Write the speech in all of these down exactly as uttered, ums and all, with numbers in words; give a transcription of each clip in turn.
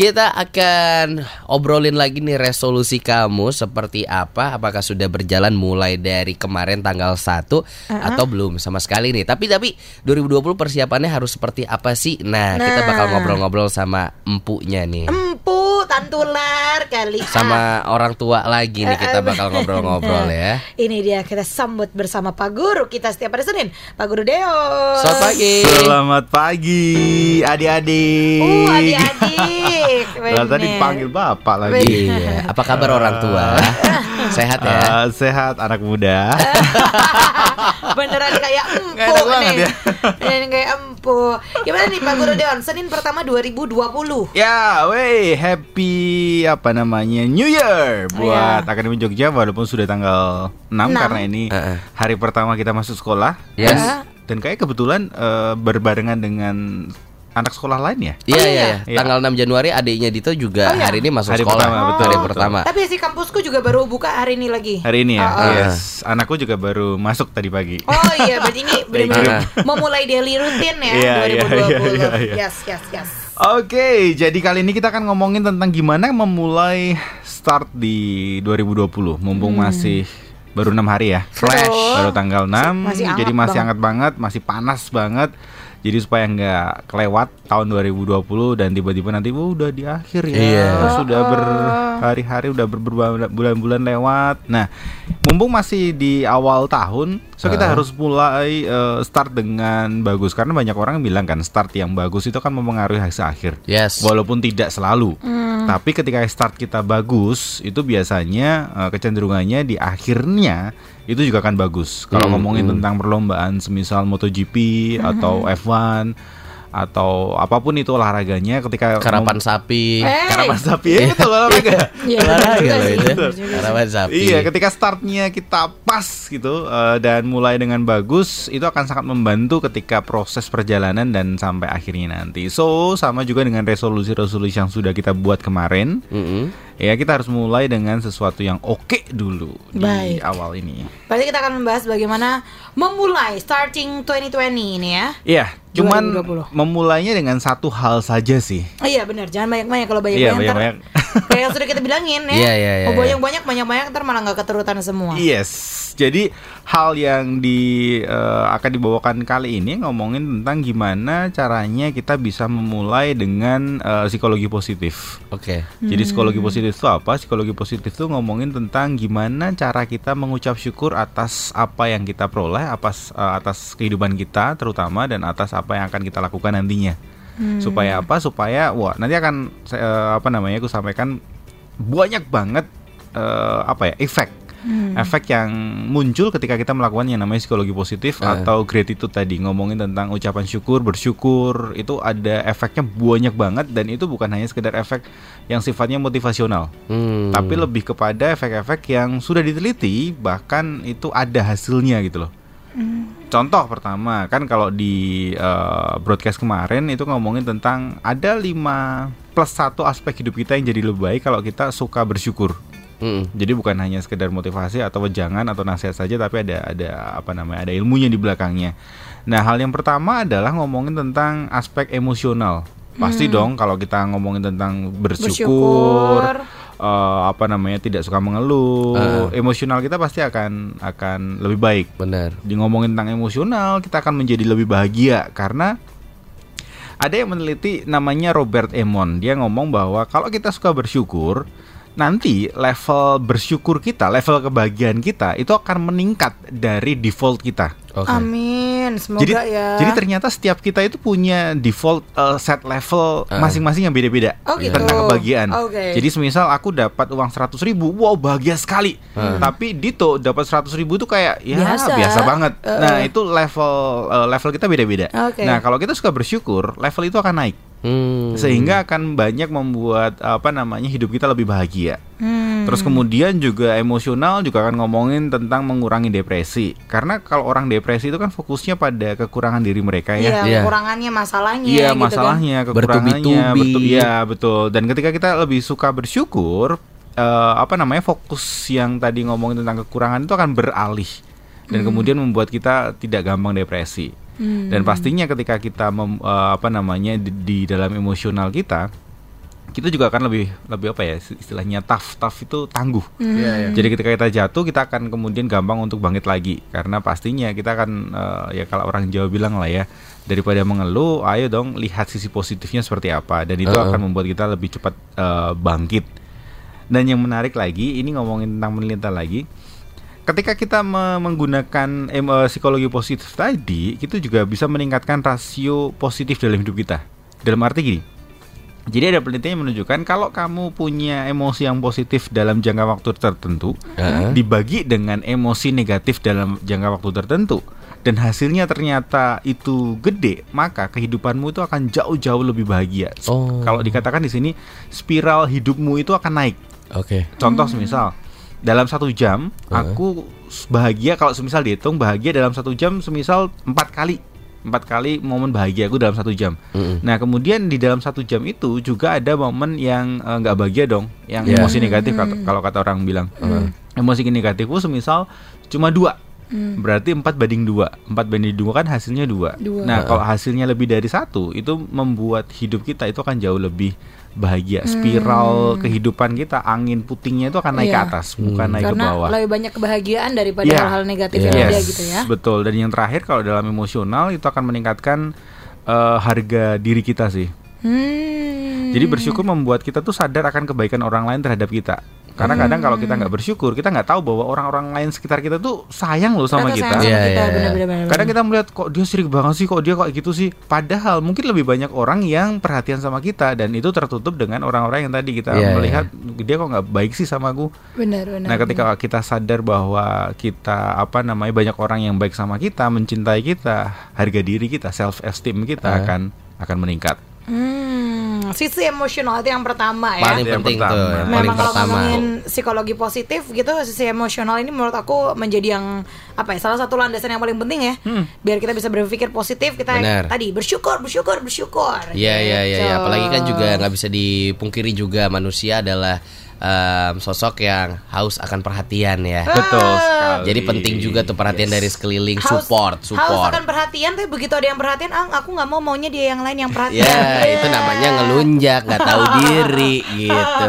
Kita akan obrolin lagi nih resolusi kamu seperti apa. Apakah sudah berjalan mulai dari kemarin tanggal satu uh-huh. atau belum sama sekali nih. Tapi tapi dua ribu dua puluh persiapannya harus seperti apa sih? Nah, nah. kita bakal ngobrol-ngobrol sama empunya nih. Empu tantular kali. Sama ah. orang tua lagi nih kita bakal ngobrol-ngobrol ya. Ini dia, kita sambut bersama Pak Guru kita setiap hari Senin, Pak Guru Deo. Selamat pagi. Selamat pagi adik-adik. Oh, uh, adik-adik. Nah, tadi panggil bapak lagi. Iya. Apa kabar uh, orang tua? Sehat ya? Uh, sehat anak muda. Beneran kayak empu kayak nih. Ya. Beneran kayak empu. Gimana nih Pak Guru Deon? Senin pertama dua ribu dua puluh. Ya, wey, happy apa namanya? New Year buat oh, yeah. Akademi Jogja walaupun sudah tanggal enam, enam. Karena ini uh-uh. hari pertama kita masuk sekolah. Yes. Uh-huh. Dan kayak kebetulan uh, berbarengan dengan anak sekolah lain ya? Iya, oh, iya, iya. Tanggal enam Januari adiknya Dito juga oh, iya. hari ini masuk hari sekolah. Pertama, betul, hari betul. pertama. Tapi si kampusku juga baru buka hari ini lagi. Hari ini ya? Oh, oh. Yes. Anakku juga baru masuk tadi pagi. Oh iya, berarti ini benar-benar memulai daily routine ya yeah, dua ribu dua puluh. Yeah, yeah, yeah. Yes, yes, yes. Oke, okay, jadi kali ini kita akan ngomongin tentang gimana memulai start di dua ribu dua puluh. Mumpung hmm. masih baru enam hari ya. Fresh. Baru tanggal enam. Masih jadi masih hangat banget, masih panas banget. Jadi supaya nggak kelewat tahun dua ribu dua puluh dan tiba-tiba nanti oh, udah di akhir ya, yeah. sudah berhari-hari, udah berbulan-bulan lewat. Nah, mumpung masih di awal tahun, so kita uh. harus mulai uh, start dengan bagus. Karena banyak orang bilang kan start yang bagus itu kan mempengaruhi hasil akhir. Yes. Walaupun tidak selalu, mm. tapi ketika start kita bagus, itu biasanya uh, kecenderungannya di akhirnya itu juga akan bagus. Kalau hmm, ngomongin hmm. tentang perlombaan semisal MotoGP hmm. atau F satu atau apapun itu olahraganya, ketika karapan ngom- sapi, hey. karapan sapi itu olahraga, olahraga itu karapan sapi. Iya, ketika startnya kita pas gitu uh, dan mulai dengan bagus, itu akan sangat membantu ketika proses perjalanan dan sampai akhirnya nanti. So sama juga dengan resolusi-resolusi yang sudah kita buat kemarin. Mm-hmm. Ya, kita harus mulai dengan sesuatu yang oke okay dulu. Baik. Di awal ini. Berarti kita akan membahas bagaimana memulai starting dua ribu dua puluh ini ya. Iya, cuman dua ribu dua puluh. Memulainya dengan satu hal saja sih. Oh iya benar, jangan banyak-banyak. Kalau banyak-banyak iya, banyak kayak yang sudah kita bilangin ya. Iya, iya, iya, oh, banyak-banyak, banyak-banyak ntar malah gak keturutan semua. Yes, jadi hal yang di uh, akan dibawakan kali ini ngomongin tentang gimana caranya kita bisa memulai dengan uh, psikologi positif. Oke okay. Jadi psikologi positif itu apa? Psikologi positif itu ngomongin tentang gimana cara kita mengucap syukur atas apa yang kita peroleh, atas, atas kehidupan kita terutama, dan atas apa yang akan kita lakukan nantinya. Hmm. Supaya apa? Supaya wah, nanti akan apa namanya? Aku sampaikan banyak banget uh, apa ya? efek. Hmm. Efek yang muncul ketika kita melakukan yang namanya psikologi positif uh. atau gratitude tadi. Ngomongin tentang ucapan syukur, bersyukur, itu ada efeknya banyak banget. Dan itu bukan hanya sekedar efek yang sifatnya motivasional, hmm. tapi lebih kepada efek-efek yang sudah diteliti, bahkan itu ada hasilnya gitu loh. hmm. Contoh pertama, kan kalau di uh, broadcast kemarin itu ngomongin tentang ada lima plus satu aspek hidup kita yang jadi lebih baik kalau kita suka bersyukur. Mm. Jadi bukan hanya sekedar motivasi atau wejangan atau nasihat saja, tapi ada ada apa namanya, ada ilmunya di belakangnya. Nah, hal yang pertama adalah ngomongin tentang aspek emosional. Pasti mm. dong kalau kita ngomongin tentang bersyukur, bersyukur. Uh, apa namanya, tidak suka mengeluh, uh. emosional kita pasti akan akan lebih baik. Benar. Di ngomongin tentang emosional, kita akan menjadi lebih bahagia karena ada yang meneliti namanya Robert Emmons. Dia ngomong bahwa kalau kita suka bersyukur, nanti level bersyukur kita, level kebahagiaan kita itu akan meningkat dari default kita. Okay. Amin, semoga jadi, ya. Jadi ternyata setiap kita itu punya default uh, set level uh. masing-masing yang beda-beda oh, gitu. Tentang kebahagiaan. Okay. Jadi semisal aku dapat uang seratus ribu, wow bahagia sekali. Hmm. Tapi Dito dapat seratus ribu itu kayak ya biasa, biasa banget. Uh. Nah itu level uh, level kita beda-beda. Okay. Nah kalau kita suka bersyukur, level itu akan naik. Hmm. Sehingga akan banyak membuat apa namanya hidup kita lebih bahagia. hmm. Terus kemudian juga emosional juga akan ngomongin tentang mengurangi depresi. Karena kalau orang depresi itu kan fokusnya pada kekurangan diri mereka ya. Iya, kekurangannya, masalahnya. Iya, gitu masalahnya, kan? Kekurangannya, bertubi-tubi. Iya, betul. Dan ketika kita lebih suka bersyukur, uh, apa namanya, fokus yang tadi ngomongin tentang kekurangan itu akan beralih. Dan hmm. kemudian membuat kita tidak gampang depresi. Dan pastinya ketika kita mem, uh, apa namanya di, di dalam emosional kita, kita juga akan lebih lebih apa ya istilahnya tough tough itu tangguh. Mm. Yeah, yeah. Jadi ketika kita jatuh kita akan kemudian gampang untuk bangkit lagi karena pastinya kita akan uh, ya kalau orang Jawa bilang lah ya daripada mengeluh, ayo dong lihat sisi positifnya seperti apa dan itu uh-uh. akan membuat kita lebih cepat uh, bangkit. Dan yang menarik lagi ini ngomongin tentang melintas lagi. Ketika kita menggunakan eh, psikologi positif tadi, kita juga bisa meningkatkan rasio positif dalam hidup kita. Dalam arti gini, jadi ada penelitian yang menunjukkan kalau kamu punya emosi yang positif dalam jangka waktu tertentu uh-huh. dibagi dengan emosi negatif dalam jangka waktu tertentu, dan hasilnya ternyata itu gede, maka kehidupanmu itu akan jauh-jauh lebih bahagia. Oh. Kalau dikatakan di sini spiral hidupmu itu akan naik. Oke. Okay. Contoh semisal dalam satu jam aku bahagia, kalau semisal dihitung bahagia dalam satu jam semisal empat kali empat kali momen bahagia aku dalam satu jam. Mm-hmm. Nah kemudian di dalam satu jam itu juga ada momen yang nggak uh, bahagia dong, yang yeah. emosi negatif mm-hmm. kalau kata orang bilang mm-hmm. emosi negatifku semisal cuma dua. Mm. Berarti empat banding dua. empat banding dua kan hasilnya dua. Nah, kalau hasilnya lebih dari satu, itu membuat hidup kita itu akan jauh lebih bahagia. Spiral mm. kehidupan kita, angin putingnya itu akan naik yeah. ke atas, bukan mm. naik karena ke bawah. Karena lebih banyak kebahagiaan daripada yeah. hal-hal negatif yeah. yang yes. ada gitu ya. Betul. Dan yang terakhir kalau dalam emosional itu akan meningkatkan uh, harga diri kita sih. Hmm. Jadi bersyukur membuat kita tuh sadar akan kebaikan orang lain terhadap kita. Karena kadang kalau kita nggak bersyukur, kita nggak tahu bahwa orang-orang lain sekitar kita tuh sayang loh sama kita. Sayang sama yeah, kita. Yeah. Benar-benar. Kadang kita melihat kok dia sirik banget sih, kok dia kok gitu sih. Padahal mungkin lebih banyak orang yang perhatian sama kita dan itu tertutup dengan orang-orang yang tadi kita yeah, melihat yeah. dia kok nggak baik sih sama aku. Benar-benar. Nah ketika benar. kita sadar bahwa kita apa namanya banyak orang yang baik sama kita, mencintai kita, harga diri kita, self esteem kita uh. akan akan meningkat. Hmm, sisi emosional itu yang pertama ya. Paling penting pertama. Tuh. Memang paling kalau pertama. Ngomongin psikologi positif gitu, sisi emosional ini menurut aku menjadi yang apa ya? Salah satu landasan yang paling penting ya. Hmm. Biar kita bisa berpikir positif, kita Bener. tadi bersyukur, bersyukur, bersyukur. Iya, iya, iya. Ya. Apalagi kan juga nggak bisa dipungkiri juga manusia adalah Um, sosok yang haus akan perhatian ya. Betul sekali. Jadi penting juga tuh perhatian yes. dari sekeliling, house, support, support. Haus akan perhatian, tapi begitu ada yang perhatian, ah aku nggak mau maunya dia yang lain yang perhatian. Ya yeah, yeah. itu namanya ngelunjak, nggak tahu diri gitu.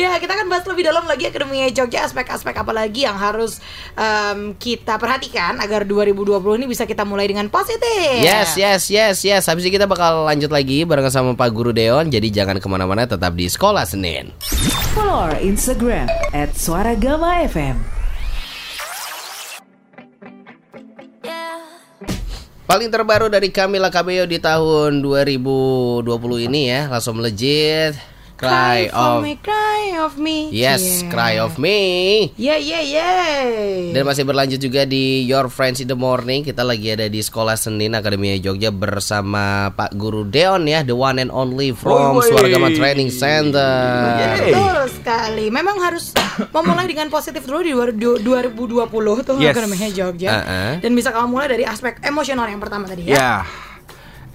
Ya kita akan bahas lebih dalam lagi Akademi Jogja, aspek-aspek apa lagi yang harus um, kita perhatikan agar dua ribu dua puluh ini bisa kita mulai dengan positif. Yes, yes, yes, yes. Habis itu kita bakal lanjut lagi bareng sama Pak Guru Deon. Jadi jangan kemana-mana, tetap di Sekolah Senin. Follow Instagram at Swaragama F M. Paling terbaru dari Camila Cabello di tahun dua ribu dua puluh ini ya, langsung melejit. Cry, cry of me, cry of me. Yes, yeah. Cry of me. Yeah, yeah, yeah. Dan masih berlanjut juga di Your Friends in the Morning. Kita lagi ada di Sekolah Senin Akademi Jogja bersama Pak Guru Deon ya, the one and only from Swaragama Training Center. Betul yeah. sekali. Memang harus memulai dengan positif dulu di dua ribu dua puluh tuh yes. Akademi Jogja. Uh-uh. Dan bisa kamu mulai dari aspek emosional yang pertama tadi ya. Yeah.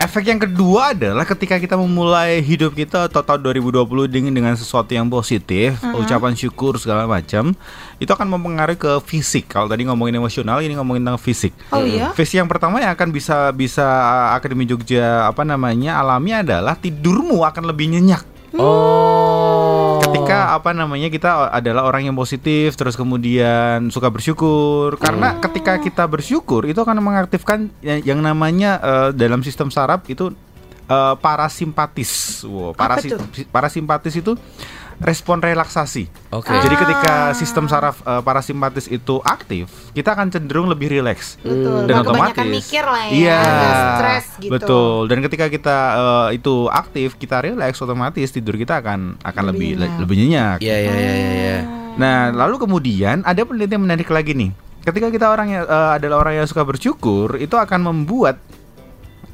Efek yang kedua adalah ketika kita memulai hidup kita total dua ribu dua puluh dengan dengan sesuatu yang positif, uh-huh. ucapan syukur segala macam, itu akan mempengaruhi ke fisik. Kalau tadi ngomongin emosional, ini ngomongin tentang fisik. Oh iya. Fisik yang pertama yang akan bisa bisa Akademi Jogja apa namanya alami adalah tidurmu akan lebih nyenyak. Oh. Ketika apa namanya kita adalah orang yang positif, terus kemudian suka bersyukur. Karena hmm. ketika kita bersyukur itu akan mengaktifkan yang namanya uh, dalam sistem saraf itu uh, parasimpatis. Wow, parasi- parasimpatis itu respon relaksasi. Okay. Jadi ketika sistem saraf uh, parasimpatis itu aktif, kita akan cenderung lebih rileks. Betul. Dan otomatis kebanyakan mikir lah ya. Iya. Stres gitu. Betul. Dan ketika kita uh, itu aktif, kita rileks, otomatis tidur kita akan akan lebih lebih, le- lebih nyenyak. Iya iya iya. Nah, lalu kemudian ada penelitian menarik lagi nih. Ketika kita orangnya uh, adalah orang yang suka bersyukur, itu akan membuat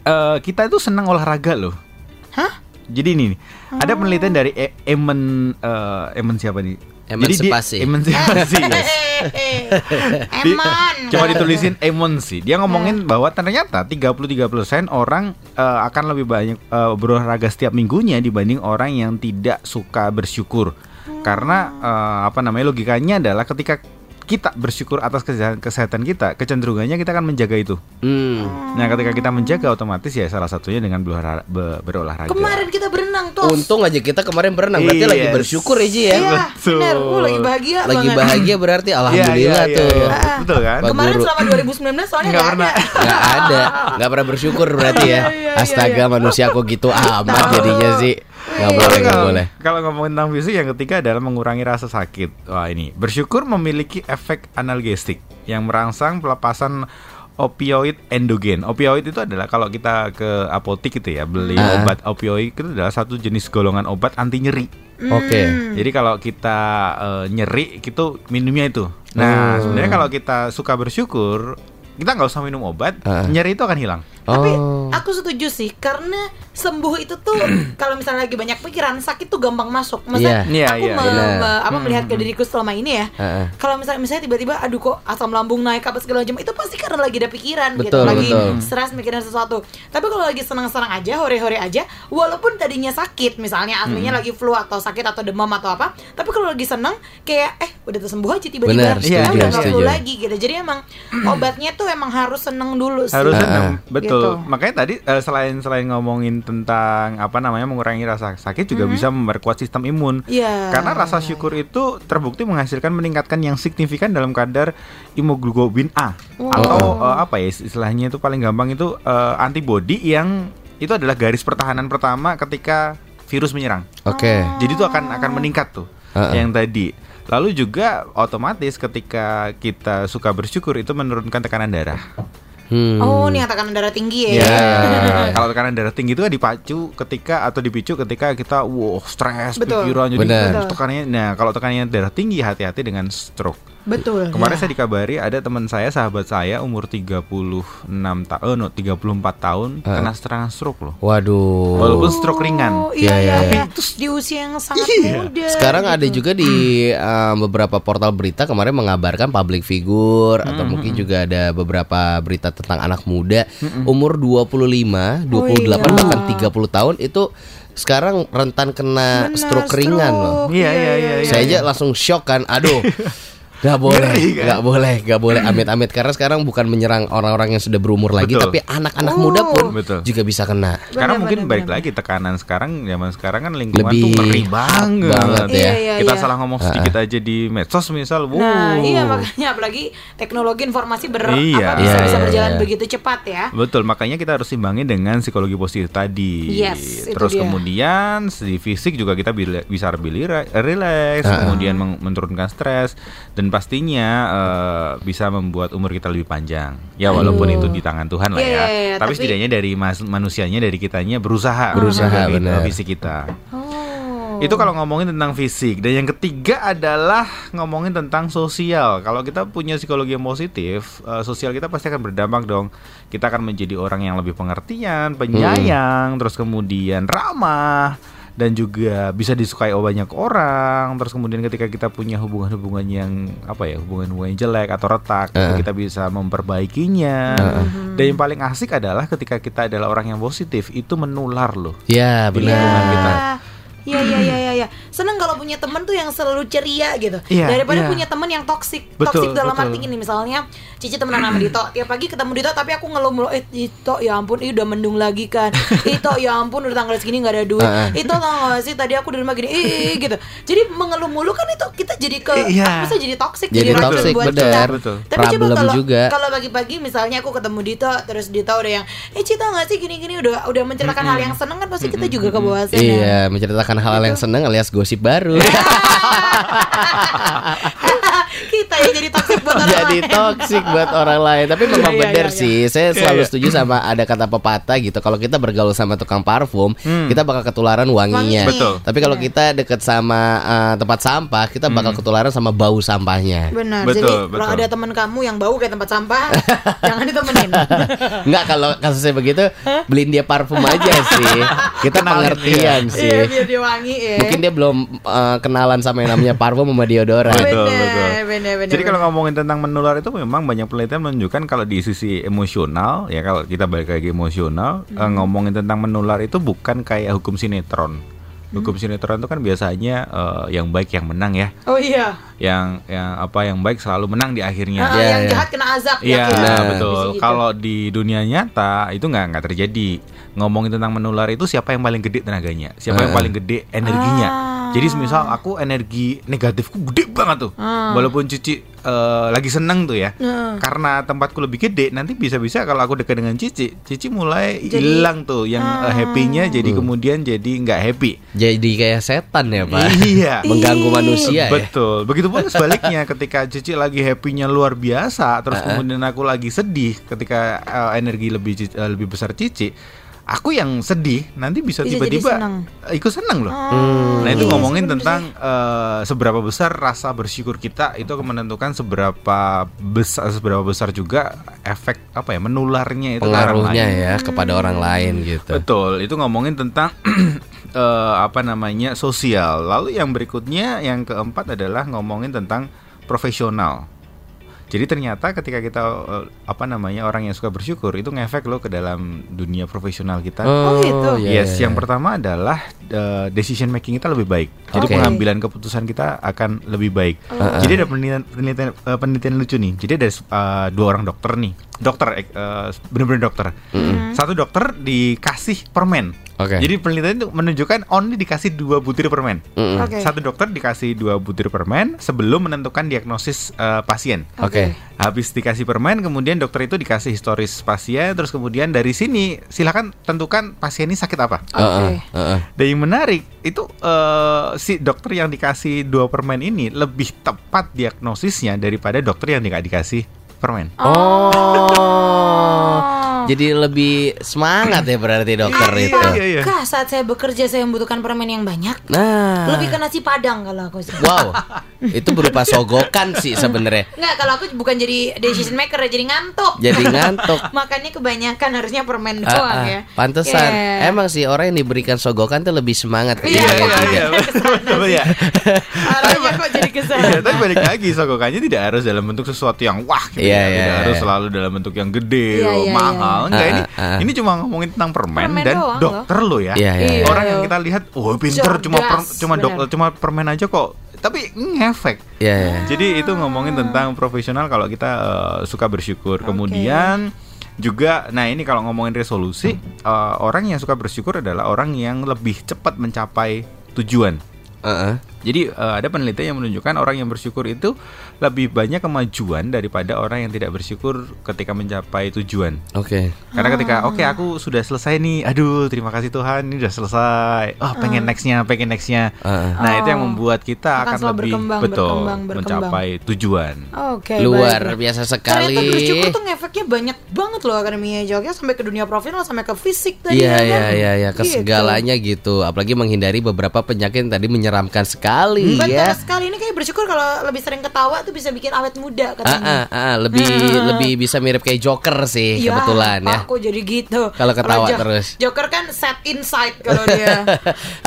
uh, kita itu senang olahraga loh. Hah? Jadi ini nih, hmm. ada penelitian dari Emen uh, Emen siapa nih? Emansipasi. Jadi dia Emansipasi. Yes. Eman. Coba ditulisin Emon sih. Dia ngomongin bahwa ternyata tiga puluh tiga persen orang uh, akan lebih banyak uh, berolahraga setiap minggunya dibanding orang yang tidak suka bersyukur. Hmm. Karena uh, apa namanya logikanya adalah ketika kita bersyukur atas kesehatan kita, kecenderungannya kita akan menjaga itu. Hmm. Nah, ketika kita menjaga otomatis ya salah satunya dengan berolahraga. berolahraga. Kemarin kita berenang tuh. Untung aja kita kemarin berenang, berarti yes. lagi bersyukur aja ya. Iya, benar. Gua lagi bahagia banget. Lagi bahagia berarti alhamdulillah ya, ya, ya, tuh. Ya, ya. Betul kan? Pak kemarin Guru. Selama dua ribu sembilan belas soalnya enggak ada. Enggak ada. Enggak pernah bersyukur berarti ya. Astaga, manusia kok gitu amat jadinya sih. Gak boleh, gak boleh. Kalau ngomongin tentang fisik, yang ketiga adalah mengurangi rasa sakit. Wah ini, bersyukur memiliki efek analgesik yang merangsang pelepasan opioid endogen. Opioid itu adalah kalau kita ke apotik gitu ya, beli uh. obat opioid itu adalah satu jenis golongan obat anti nyeri. Oke. Okay. Jadi kalau kita uh, nyeri itu minumnya itu. Nah, uh. sebenarnya kalau kita suka bersyukur, kita nggak usah minum obat, uh. nyeri itu akan hilang. Oh. Tapi aku setuju sih, karena sembuh itu tuh kalau misalnya lagi banyak pikiran, sakit tuh gampang masuk. Maksudnya yeah. aku yeah, me- yeah. Me- apa, melihat ke diriku selama ini ya. Uh-uh. Kalau misalnya misalnya tiba-tiba aduh kok asam lambung naik apa segala macam, itu pasti karena lagi ada pikiran, betul, gitu, lagi stres mikirin sesuatu. Tapi kalau lagi senang-senang aja, hore-hore aja, walaupun tadinya sakit, misalnya aslinya hmm. lagi flu atau sakit atau demam atau apa, tapi kalau lagi senang kayak eh udah tersembuh aja tiba-tiba, bener, setuju, ya, udah nggak flu lagi gitu. Jadi emang obatnya tuh emang harus seneng dulu sih. Harus seneng, uh-uh. betul. Gitu. Makanya tadi uh, selain selain ngomongin tentang apa namanya mengurangi rasa sakit juga mm-hmm. bisa memperkuat sistem imun. Yeah. Karena rasa syukur itu terbukti menghasilkan meningkatkan yang signifikan dalam kadar hemoglobin A oh. atau uh, apa ya istilahnya itu paling gampang itu uh, antibodi yang itu adalah garis pertahanan pertama ketika virus menyerang. Oke. Okay. Jadi itu akan akan meningkat tuh uh-uh. yang tadi. Lalu juga otomatis ketika kita suka bersyukur itu menurunkan tekanan darah. Hmm. Oh, ini tekanan darah tinggi ya. Yeah. Kalau tekanan darah tinggi itu kan dipacu ketika atau dipicu ketika kita wow stres, pikiran jadi bener. tekanannya. Nah, kalau tekanannya darah tinggi hati-hati dengan stroke. Betul. Kemarin ya. saya dikabari ada teman saya, sahabat saya umur tiga puluh enam ta- oh, no, tiga puluh empat tahun uh. kena serangan stroke loh. Waduh. Walaupun stroke ringan. Iya, iya, tapi iya. Terus di usia yang sangat iya. muda. Sekarang gitu. Ada juga di uh, beberapa portal berita kemarin mengabarkan public figure mm-hmm. atau mungkin juga ada beberapa berita tentang anak muda mm-hmm. umur dua puluh lima, dua puluh delapan oh, iya. bahkan tiga puluh tahun itu sekarang rentan kena bener, stroke, stroke ringan loh. Iya, iya, iya. iya saya iya. aja langsung shock kan. Aduh. Gak boleh, Ngeri, kan? gak boleh, gak boleh amit-amit. Karena sekarang bukan menyerang orang-orang yang sudah berumur lagi, betul. Tapi anak-anak oh. muda pun betul. juga bisa kena. Bener, karena bener, mungkin bener, balik bener. lagi tekanan sekarang, zaman sekarang kan lingkungan lebih tuh ngeri banget, banget ya. Iya, iya, kita iya. salah ngomong sedikit aja di medsos misal. Wow. Nah iya makanya apalagi teknologi informasi ber- iya. apa, bisa, iya, bisa berjalan iya. begitu cepat ya. Betul, makanya kita harus imbangi dengan psikologi positif tadi. Yes, terus kemudian di fisik juga kita bisa lebih relax, uh-huh. kemudian menurunkan stres dan pastinya uh, bisa membuat umur kita lebih panjang. Ya walaupun Aduh. itu di tangan Tuhan lah ya. Yeah, yeah, yeah. Tapi, tapi setidaknya dari mas- manusianya dari kitanya berusaha berusaha benar fisik kita. Oh. Itu kalau ngomongin tentang fisik. Dan yang ketiga adalah ngomongin tentang sosial. Kalau kita punya psikologi yang positif, uh, sosial kita pasti akan berdampak dong. Kita akan menjadi orang yang lebih pengertian, penyayang, hmm. terus kemudian ramah. Dan juga bisa disukai oleh banyak orang. Terus kemudian ketika kita punya hubungan-hubungan yang apa ya, hubungan-hubungan jelek atau retak, uh. kita bisa memperbaikinya. Uh. Dan yang paling asik adalah ketika kita adalah orang yang positif, itu menular loh. Ya, benar. Yeah. Kita. Iya iya iya iya ya. Seneng kalau punya teman tuh yang selalu ceria gitu. Ya, daripada ya. punya teman yang toksik. Toksik dalam betul. arti ini misalnya Cici temenan sama Dito, tiap pagi ketemu Dito tapi aku ngeluh-ngeluh, eh Dito ya ampun, ih udah mendung lagi kan. Dito ya ampun udah tanggal segini enggak ada duit. Dito tau gak sih tadi aku di rumah gini, ih gitu. Jadi mengeluh mulu kan itu kita jadi ke ya. bisa jadi toksik, jadi, jadi toksik buat bener. kita. Tapi coba kalau kalau pagi-pagi misalnya aku ketemu Dito terus Dito udah yang eh Cici tau gak sih gini-gini udah udah menceritakan mm-hmm. hal yang seneng kan pasti mm-hmm. kita juga ke bawah sana. Iya, menceritakan hal-hal yang seneng alias gosip baru. Kita yang jadi toksik buat orang jadi lain. toksik buat orang lain. Tapi memang yeah, benar yeah, yeah, sih yeah. Saya selalu yeah, setuju yeah. sama ada kata pepatah gitu. Kalau kita bergaul sama tukang parfum hmm. kita bakal ketularan wanginya. Betul. Tapi kalau yeah. kita deket sama uh, tempat sampah, kita bakal hmm. ketularan sama bau sampahnya. Benar. Betul, jadi betul. Kalau ada teman kamu yang bau kayak tempat sampah jangan ditemenin. Enggak, kalau kasusnya begitu beliin dia parfum aja sih. Kita pengertian sih. Iya, biar dia wangi ya. Mungkin dia belum uh, kenalan sama yang namanya parfum sama deodoran. Betul, betul. Bener, bener, Jadi bener. Kalau ngomongin tentang menular itu memang banyak penelitian menunjukkan kalau di sisi emosional ya, kalau kita balik lagi emosional hmm. ngomongin tentang menular itu bukan kayak hukum sinetron. Hukum sinetron itu kan biasanya uh, yang baik yang menang ya. Oh iya. Yang yang apa yang baik selalu menang di akhirnya. Nah, ya, yang ya. jahat kena azab. Iya ya, nah, betul. Gitu. Kalau di dunia nyata itu nggak nggak terjadi. Ngomongin tentang menular itu siapa yang paling gede tenaganya, siapa uh. yang paling gede energinya. Ah. Jadi misal aku energi negatifku gede banget tuh, ah. walaupun Cici uh, lagi seneng tuh ya, uh. karena tempatku lebih gede. Nanti bisa-bisa kalau aku dekat dengan Cici, Cici mulai hilang tuh yang ah. happy-nya, jadi uh. kemudian jadi nggak happy. Jadi kayak setan ya Pak. Iya. Mengganggu manusia. Betul. Ya? Begitupun sebaliknya, ketika Cici lagi happy-nya luar biasa, terus uh-uh. kemudian aku lagi sedih, ketika uh, energi lebih uh, lebih besar Cici, aku yang sedih nanti bisa, bisa tiba-tiba senang. Ikut senang loh. Hmm. Nah itu iya, ngomongin tentang uh, seberapa besar rasa bersyukur kita itu akan menentukan seberapa besar seberapa besar juga efek apa ya menularnya itu pengaruhnya ya kepada hmm. orang lain gitu. Betul, itu ngomongin tentang uh, apa namanya sosial. Lalu yang berikutnya yang keempat adalah ngomongin tentang profesional. Jadi ternyata ketika kita apa namanya orang yang suka bersyukur itu ngefek loh ke dalam dunia profesional kita. Oh gitu. Yes, yeah. yang pertama adalah uh, decision making kita lebih baik. Jadi okay. pengambilan keputusan kita akan lebih baik. Uh-huh. Jadi ada penelitian penelitian, uh, penelitian lucu nih. Jadi ada uh, dua orang dokter nih. Dokter uh, benar-benar dokter. Mm-hmm. Satu dokter dikasih permen. Okay. Jadi penelitian itu menunjukkan only dikasih dua butir permen. Mm-hmm. Okay. Satu dokter dikasih dua butir permen sebelum menentukan diagnosis uh, pasien. Oke. Okay. Habis dikasih permen, kemudian dokter itu dikasih historis pasien, terus kemudian dari sini silakan tentukan pasien ini sakit apa. Oke. Okay. Uh-uh. Uh-uh. Dan yang menarik itu uh, si dokter yang dikasih dua permen ini lebih tepat diagnosisnya daripada dokter yang nggak dikasih permen. Oh. Jadi lebih semangat ya berarti dokter nah, itu. Iya, iya. Kah saat saya bekerja saya membutuhkan permen yang banyak. Nah. Lebih ke nasi padang kalau aku. Wow. Itu berupa sogokan sih sebenarnya. Enggak, kalau aku bukan jadi decision maker, jadi ngantuk. Jadi ngantuk. Makannya kebanyakan harusnya permen doang ah, ah. ya. Pantesan. Yeah. Emang sih orang yang diberikan sogokan tuh lebih semangat. Iya, iya, iya. Betul ya. Arahnya kok jadi kesana. Ya, tapi balik lagi sogokannya tidak harus dalam bentuk sesuatu yang wah gitu. Yeah, ya. Tidak yeah, harus yeah. selalu dalam bentuk yang gede, yeah, yeah, mahal. Yeah. Enggak, uh, ini uh, uh. ini cuma ngomongin tentang permen, permen dan doang, dokter loh ya. Yeah, yeah, yeah. Orang yang kita lihat, oh pinter Jordas, cuma per, cuma dok, cuma permen aja kok. Tapi ngefek. Yeah, yeah. Jadi itu ngomongin tentang profesional kalau kita uh, suka bersyukur. Okay. Kemudian juga, nah ini kalau ngomongin resolusi, uh, orang yang suka bersyukur adalah orang yang lebih cepat mencapai tujuan. Uh-uh. Jadi uh, ada penelitian yang menunjukkan orang yang bersyukur itu lebih banyak kemajuan daripada orang yang tidak bersyukur ketika mencapai tujuan. Oke. Okay. Karena ketika oke okay, aku sudah selesai nih, aduh terima kasih Tuhan ini sudah selesai. Oh pengen uh. nextnya, pengen nextnya. Uh. Nah oh. itu yang membuat kita akan, akan lebih berkembang, betul berkembang, berkembang. mencapai tujuan. Oke. Okay, luar baik. biasa sekali. Ternyata bersyukur tuh ngefeknya banyak banget loh Akademi Jogja sampai ke dunia profesional sampai ke fisik tadi. Iya iya iya ya, ke gitu. Segalanya gitu. Apalagi menghindari beberapa penyakit yang tadi menyeramkan sekali. Sekali, hmm. ya. Betul sekali, ini kayak bersyukur kalau lebih sering ketawa tuh bisa bikin awet muda katanya. Ah, ah, ah, lebih hmm. lebih bisa mirip kayak Joker sih ya, kebetulan ya. Aku jadi gitu. Kalau ketawa Raja, terus. Joker kan set inside kalau dia.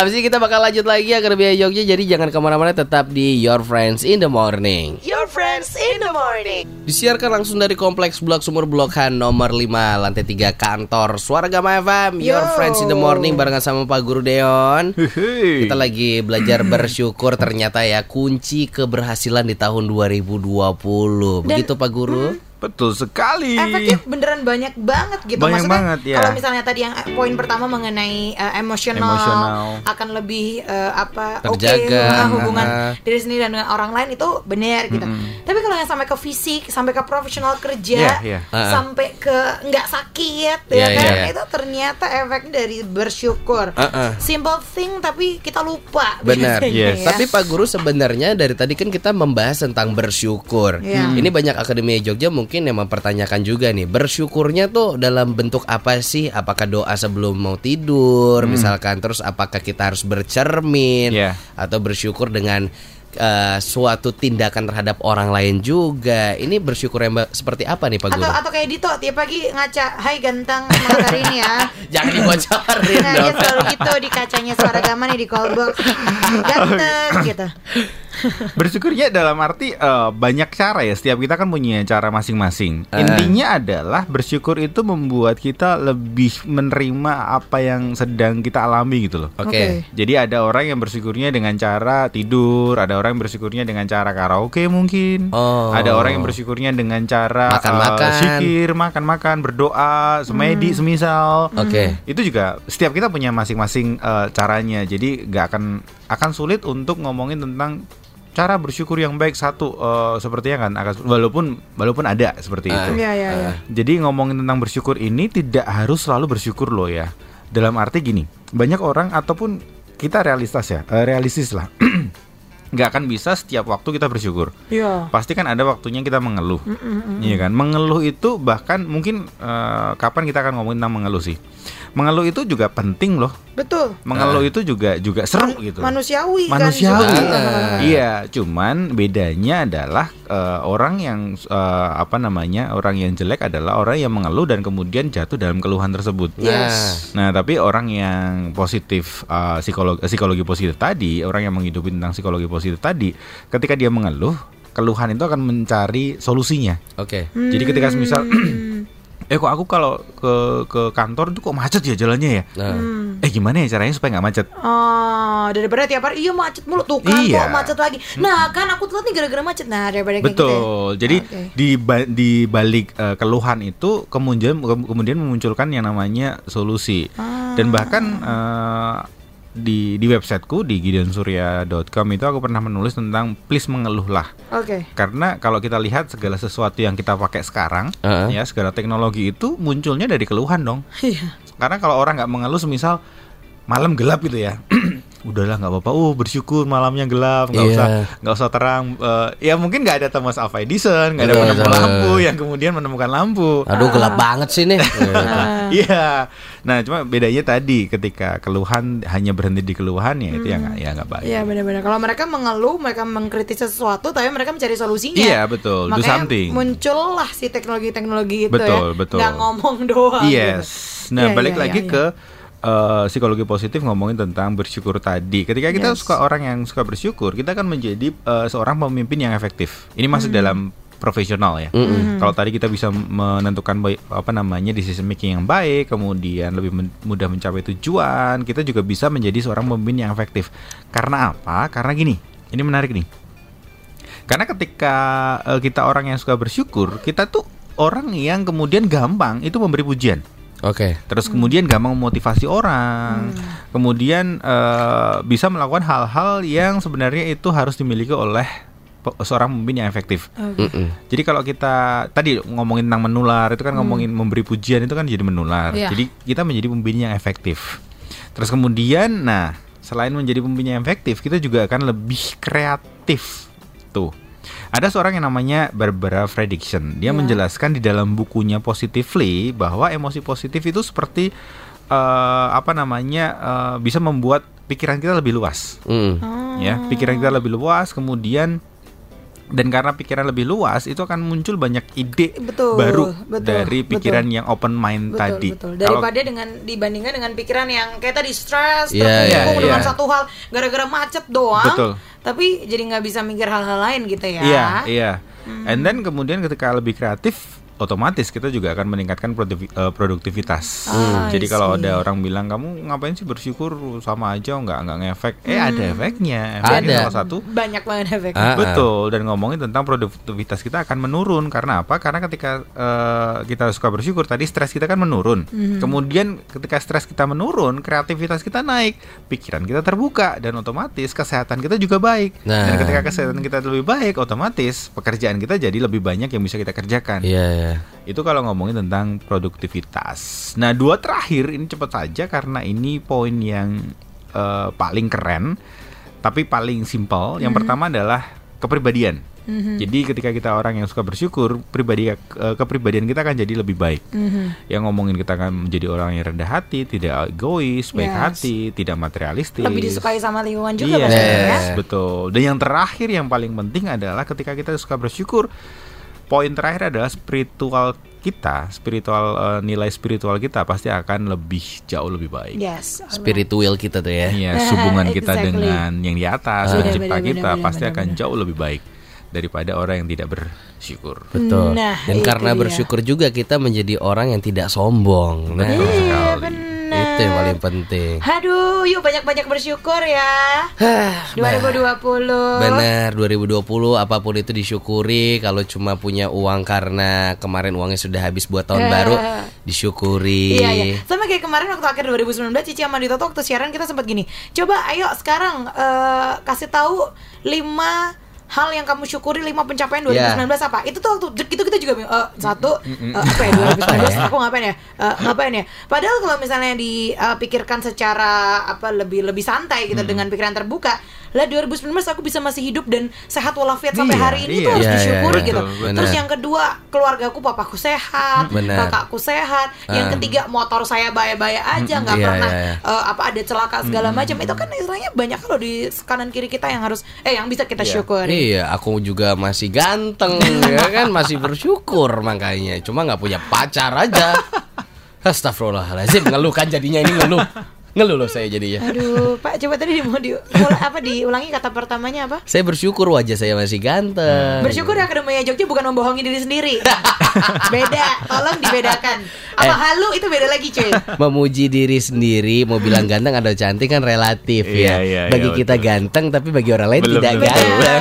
Habis ini kita bakal lanjut lagi ya Akademi Jogja. Jadi jangan kemana-mana, tetap di Your Friends in the Morning. Your Friends in the Morning. Disiarkan langsung dari Kompleks Blok Sumur Blok Han nomor lima lantai tiga kantor Swaragama F M. Your Yo. Friends in the Morning barengan sama Pak Guru Deon. Kita lagi belajar bersyukur. Syukur ternyata ya kunci keberhasilan di tahun dua ribu dua puluh. Begitu Pak Guru? Hmm. Betul sekali. Efeknya beneran banyak banget gitu. Banyak maksudnya banget, ya. Kalau misalnya tadi yang poin pertama mengenai uh, emosional, emosional akan lebih uh, apa oke okay, hubungan uh, diri sendiri dan dengan orang lain itu benar gitu. Mm-hmm. Tapi kalau yang sampai ke fisik, sampai ke profesional kerja, yeah, yeah. Uh-huh. sampai ke nggak sakit, yeah, ya kan? Yeah, yeah. Itu ternyata efek dari bersyukur. Uh-uh. Simple thing tapi kita lupa. Benar. Yes. Ya. Tapi Pak Guru sebenarnya dari tadi kan kita membahas tentang bersyukur. Yeah. Hmm. Ini banyak Akademi Jogja mungkin Mungkin yang mempertanyakan juga nih, bersyukurnya tuh dalam bentuk apa sih? Apakah doa sebelum mau tidur, hmm. misalkan, terus apakah kita harus bercermin, yeah. atau bersyukur dengan Uh, suatu tindakan terhadap orang lain juga. Ini bersyukur yang seperti apa nih Pak Guru? Atau, atau kayak Dito tiap pagi ngaca, hai ganteng hari ini ya. Jangan dibocorin dong. Selalu gitu di kacanya Swaragama nih di callbox. Ganteng gitu. Bersyukurnya dalam arti uh, banyak cara ya. Setiap kita kan punya cara masing-masing. uh. Intinya adalah bersyukur itu membuat kita lebih menerima apa yang sedang kita alami gitu loh. Oke okay. Jadi ada orang yang bersyukurnya dengan cara tidur, ada orang yang bersyukurnya dengan cara karaoke mungkin, oh. ada orang yang bersyukurnya dengan cara makan-makan, uh, sikir, makan-makan, berdoa, semedi hmm. semisal. Oke okay. Itu juga setiap kita punya masing-masing uh, caranya. Jadi gak akan akan sulit untuk ngomongin tentang cara bersyukur yang baik satu uh, sepertinya kan akan, walaupun walaupun ada seperti uh, itu. Iya, iya, iya. Uh. Jadi ngomongin tentang bersyukur ini tidak harus selalu bersyukur loh ya. Dalam arti gini, banyak orang ataupun kita realistas ya, uh, realistis lah. Nggak akan bisa setiap waktu kita bersyukur. Iya. Pasti kan ada waktunya kita mengeluh. Iya kan? Mengeluh itu bahkan mungkin uh, kapan kita akan ngomongin tentang mengeluh sih? Mengeluh itu juga penting loh. Betul. Mengeluh uh. itu juga juga seru Man- gitu. Manusiawi, manusiawi kan. Uh. Iya, cuman bedanya adalah uh, orang yang uh, apa namanya? orang yang jelek adalah orang yang mengeluh dan kemudian jatuh dalam keluhan tersebut. Yes. Nah, tapi orang yang positif uh, psikologi psikologi positif tadi, orang yang menghidupi tentang psikologi positif tadi, ketika dia mengeluh, keluhan itu akan mencari solusinya. Oke. Okay. Hmm. Jadi ketika misal eh kok aku kalau ke ke kantor tuh kok macet ya jalannya ya? Hmm. Eh gimana ya caranya supaya nggak macet? Oh, daripada tiap hari iya macet mulu tuh kan, iya. kok macet lagi. Nah kan aku telat nih gara-gara macet. Nah daripada kayak gitu. Betul. Jadi okay. di di balik uh, keluhan itu kemudian kemudian memunculkan yang namanya solusi. Ah. Dan bahkan uh, di di websiteku di gideon surya dot com itu aku pernah menulis tentang please mengeluhlah. Oke. Okay. Karena kalau kita lihat segala sesuatu yang kita pakai sekarang, uh-huh. ya segala teknologi itu munculnya dari keluhan dong. Iya. Karena kalau orang nggak mengeluh, misal malam gelap gitu ya. Udahlah nggak apa-apa, oh bersyukur malamnya gelap, nggak yeah. usah nggak usah terang. Uh, ya mungkin nggak ada Thomas Alva Edison, nggak ada yeah, penemu yeah. lampu yang kemudian menemukan lampu. Aduh ah. gelap banget sih nih. Iya. yeah. Nah cuma bedanya tadi ketika keluhan hanya berhenti di keluhan ya hmm. itu yang ya nggak baik. Iya yeah, benar-benar. Kalau mereka mengeluh, mereka mengkritik sesuatu, tapi mereka mencari solusinya. Iya yeah, betul. Makanya muncullah si teknologi-teknologi itu. Betul ya. betul. Nggak ngomong doang. Yes. Gitu. Nah yeah, balik yeah, lagi yeah, ke yeah. Uh, psikologi positif ngomongin tentang bersyukur tadi. Ketika kita yes. suka orang yang suka bersyukur, kita akan menjadi uh, seorang pemimpin yang efektif. Ini masuk mm. dalam profesional ya. Mm-hmm. Kalau tadi kita bisa menentukan apa namanya decision making yang baik, kemudian lebih men- mudah mencapai tujuan, kita juga bisa menjadi seorang pemimpin yang efektif. Karena apa? Karena gini. Ini menarik nih. Karena ketika uh, kita orang yang suka bersyukur, kita tuh orang yang kemudian gampang itu memberi pujian. Oke. Okay. Terus kemudian gampang memotivasi orang, hmm. kemudian uh, bisa melakukan hal-hal yang sebenarnya itu harus dimiliki oleh seorang pemimpin yang efektif. Okay. Jadi kalau kita tadi ngomongin tentang menular itu kan hmm. ngomongin memberi pujian itu kan jadi menular. Yeah. Jadi kita menjadi pemimpin yang efektif. Terus kemudian, nah selain menjadi pemimpin yang efektif, kita juga akan lebih kreatif tuh. Ada seorang yang namanya Barbara Fredrickson. Dia yeah. menjelaskan di dalam bukunya Positively bahwa emosi positif itu seperti uh, apa namanya uh, bisa membuat pikiran kita lebih luas. Mm. Oh. Ya, pikiran kita lebih luas, kemudian dan karena pikiran lebih luas itu akan muncul banyak ide betul, baru betul, dari pikiran betul, yang open mind betul, tadi. Betul. Daripada kalau, dengan dibandingkan dengan pikiran yang kayak tadi stres, yeah, terkungkung yeah, dengan yeah. satu hal gara-gara macet doang. Betul. Tapi jadi nggak bisa mikir hal-hal lain gitu ya. Iya, iya. Hmm. And then kemudian ketika lebih kreatif, otomatis kita juga akan meningkatkan produktivitas. Ah, jadi kalau ada orang bilang kamu ngapain sih bersyukur sama aja nggak nggak ngefek, eh hmm. ada efeknya. Efeknya salah satu banyak banget efek. Ah, betul. Dan ngomongin tentang produktivitas kita akan menurun karena apa? Karena ketika uh, kita suka bersyukur tadi stres kita kan menurun. Hmm. Kemudian ketika stres kita menurun, kreativitas kita naik, pikiran kita terbuka dan otomatis kesehatan kita juga baik. Nah. Dan ketika kesehatan kita lebih baik, otomatis pekerjaan kita jadi lebih banyak yang bisa kita kerjakan. Iya. Yeah, yeah. Itu kalau ngomongin tentang produktivitas. Nah dua terakhir ini cepat saja karena ini poin yang uh, paling keren tapi paling simple. Yang mm-hmm. pertama adalah kepribadian. Mm-hmm. Jadi ketika kita orang yang suka bersyukur, pribadi uh, kepribadian kita akan jadi lebih baik. Mm-hmm. Yang ngomongin kita akan menjadi orang yang rendah hati, tidak egois, baik yes. hati, tidak materialistis. Lebih disukai sama lingkungan juga yes. pastinya. Yes, betul. Dan yang terakhir yang paling penting adalah ketika kita suka bersyukur, poin terakhir adalah spiritual kita, spiritual uh, nilai spiritual kita pasti akan lebih jauh lebih baik. Yes, spiritual kita tuh ya. Iya, yes, hubungan kita exactly. dengan yang di atas, pencipta ah. kita bener, pasti bener, akan bener. jauh lebih baik daripada orang yang tidak bersyukur. Betul. Nah, dan karena dia. bersyukur juga kita menjadi orang yang tidak sombong. Nah, betul sekali. Bener. Itu yang paling penting. Aduh, yuk banyak-banyak bersyukur ya. dua ribu dua puluh Benar, dua ribu dua puluh apapun itu disyukuri. Kalau cuma punya uang karena kemarin uangnya sudah habis buat tahun uh. baru, disyukuri. Iya, iya. Sama kayak kemarin waktu akhir dua ribu sembilan belas Cici sama Dito waktu siaran kita sempat gini. Coba ayo sekarang uh, kasih tahu lima hal yang kamu syukuri, lima pencapaian dua ribu sembilan belas yeah. apa? Itu tuh waktu itu kita juga e, satu e, apa ya dua ribu sembilan belas aku ngapain ya? E, ngapain ya? Padahal kalau misalnya dipikirkan uh, secara apa lebih lebih santai gitu hmm. dengan pikiran terbuka, lah dua ribu sembilan belas aku bisa masih hidup dan sehat walafiat sampai iya, hari ini iya, tuh harus iya, disyukuri iya, gitu. Betul, terus yang kedua, keluargaku, papaku sehat, bener. kakakku sehat. Um, yang ketiga, motor saya baya-baya aja, nggak iya, pernah iya. Uh, apa ada celaka segala macam. Itu kan istilahnya banyak kalau di kanan kiri kita yang harus eh yang bisa kita iya. syukuri. Iya, aku juga masih ganteng, ya kan masih bersyukur makanya. Cuma nggak punya pacar aja. Astagfirullahaladzim, ngeluh kan jadinya ini ngeluh. Ngeluh loh saya jadinya. Aduh, Pak, coba tadi di mau di mulai, apa diulangi kata pertamanya apa? Saya bersyukur wajah saya masih ganteng. Bersyukur Akademi Jogja bukan membohongi diri sendiri. Beda, tolong dibedakan. Apa eh. halu itu beda lagi, cuy. Memuji diri sendiri, mau bilang ganteng atau cantik kan relatif ya. Iya, iya, bagi iya, kita betul. ganteng tapi bagi orang lain belum, tidak belum, ganteng.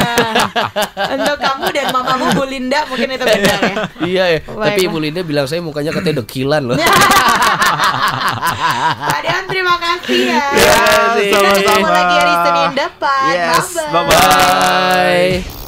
Untuk kamu dan mamamu Bu Linda mungkin itu beda ya. Iya, iya. Tapi Ibu Linda bilang saya mukanya katanya dekilan loh. Padahal terima kasih ya. Yes, kita ketemu lagi hari Senin depan. Yes, bye bye.